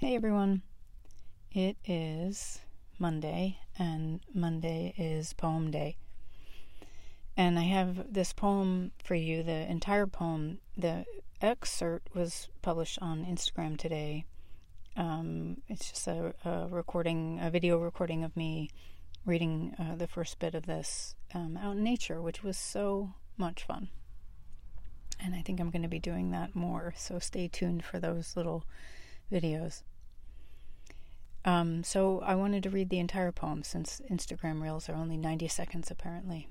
Hey everyone, it is Monday, and Monday is poem day, and I have this poem for you, the entire poem. The excerpt was published on Instagram today. It's just a video recording of me reading the first bit of this out in nature, which was so much fun, and I think I'm going to be doing that more, so stay tuned for those little videos. So I wanted to read the entire poem since Instagram Reels are only 90 seconds apparently.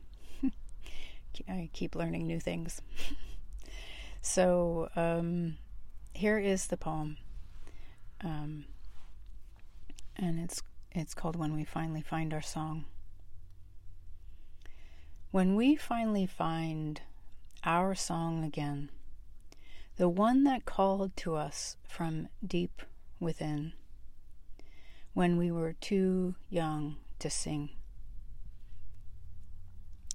I keep learning new things. So here is the poem, and it's called When We Finally Find Our Song. When we finally find our song again, the one that called to us from deep within, when we were too young to sing.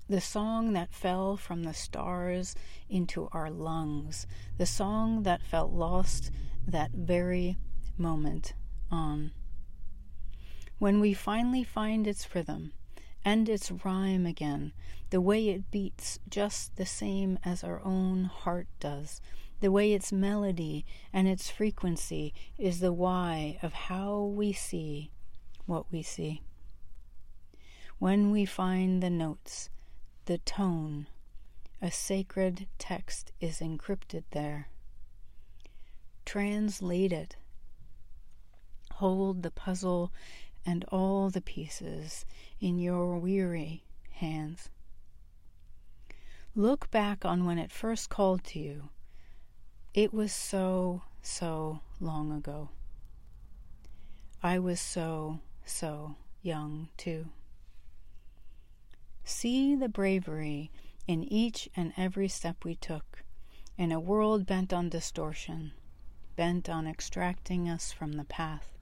The song that fell from the stars into our lungs, the song that felt lost that very moment on. When we finally find its rhythm and its rhyme again, the way it beats just the same as our own heart does, the way its melody and its frequency is the why of how we see what we see. When we find the notes, the tone, a sacred text is encrypted there. Translate it. Hold the puzzle and all the pieces in your weary hands. Look back on when it first called to you. It was so long ago. I was so young too. See the bravery in each and every step we took, in a world bent on distortion, bent on extracting us from the path,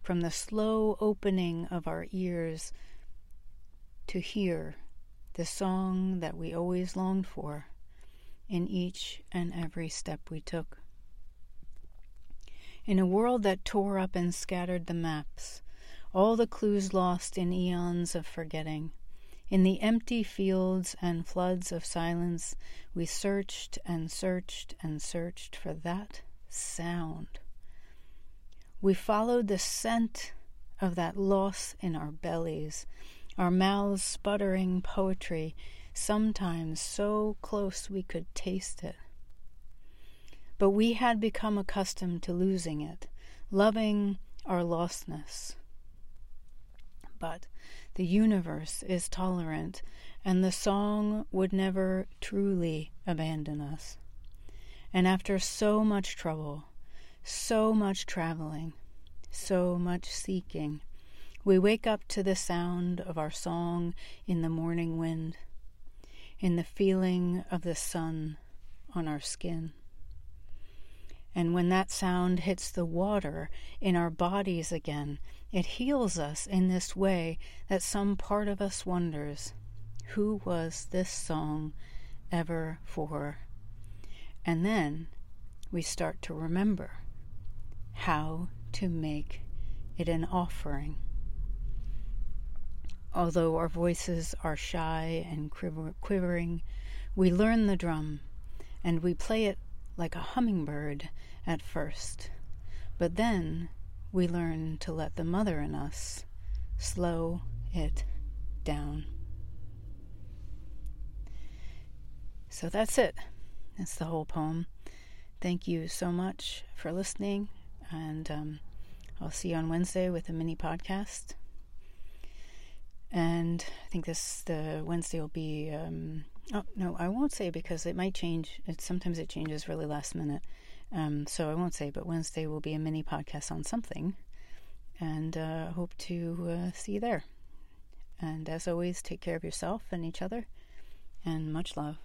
from the slow opening of our ears to hear the song that we always longed for. In each and every step we took, in a world that tore up and scattered the maps, all the clues lost in eons of forgetting, in the empty fields and floods of silence, we searched and searched and searched for that sound. We followed the scent of that loss in our bellies, our mouths sputtering poetry, sometimes so close we could taste it. But we had become accustomed to losing it, loving our lostness. But the universe is tolerant, and the song would never truly abandon us. And after so much trouble, so much traveling, so much seeking, we wake up to the sound of our song in the morning wind, in the feeling of the sun on our skin. And when that sound hits the water in our bodies again, it heals us in this way that some part of us wonders, who was this song ever for? And then we start to remember how to make it an offering. Although our voices are shy and quivering, we learn the drum, and we play it like a hummingbird at first. But then we learn to let the mother in us slow it down. So that's it. That's the whole poem. Thank you so much for listening, and I'll see you on Wednesday with a mini podcast. And I think the Wednesday will be, oh no, I won't say because it might change. Sometimes it changes really last minute. So I won't say, but Wednesday will be a mini podcast on something. And I hope to see you there. And as always, take care of yourself and each other. And much love.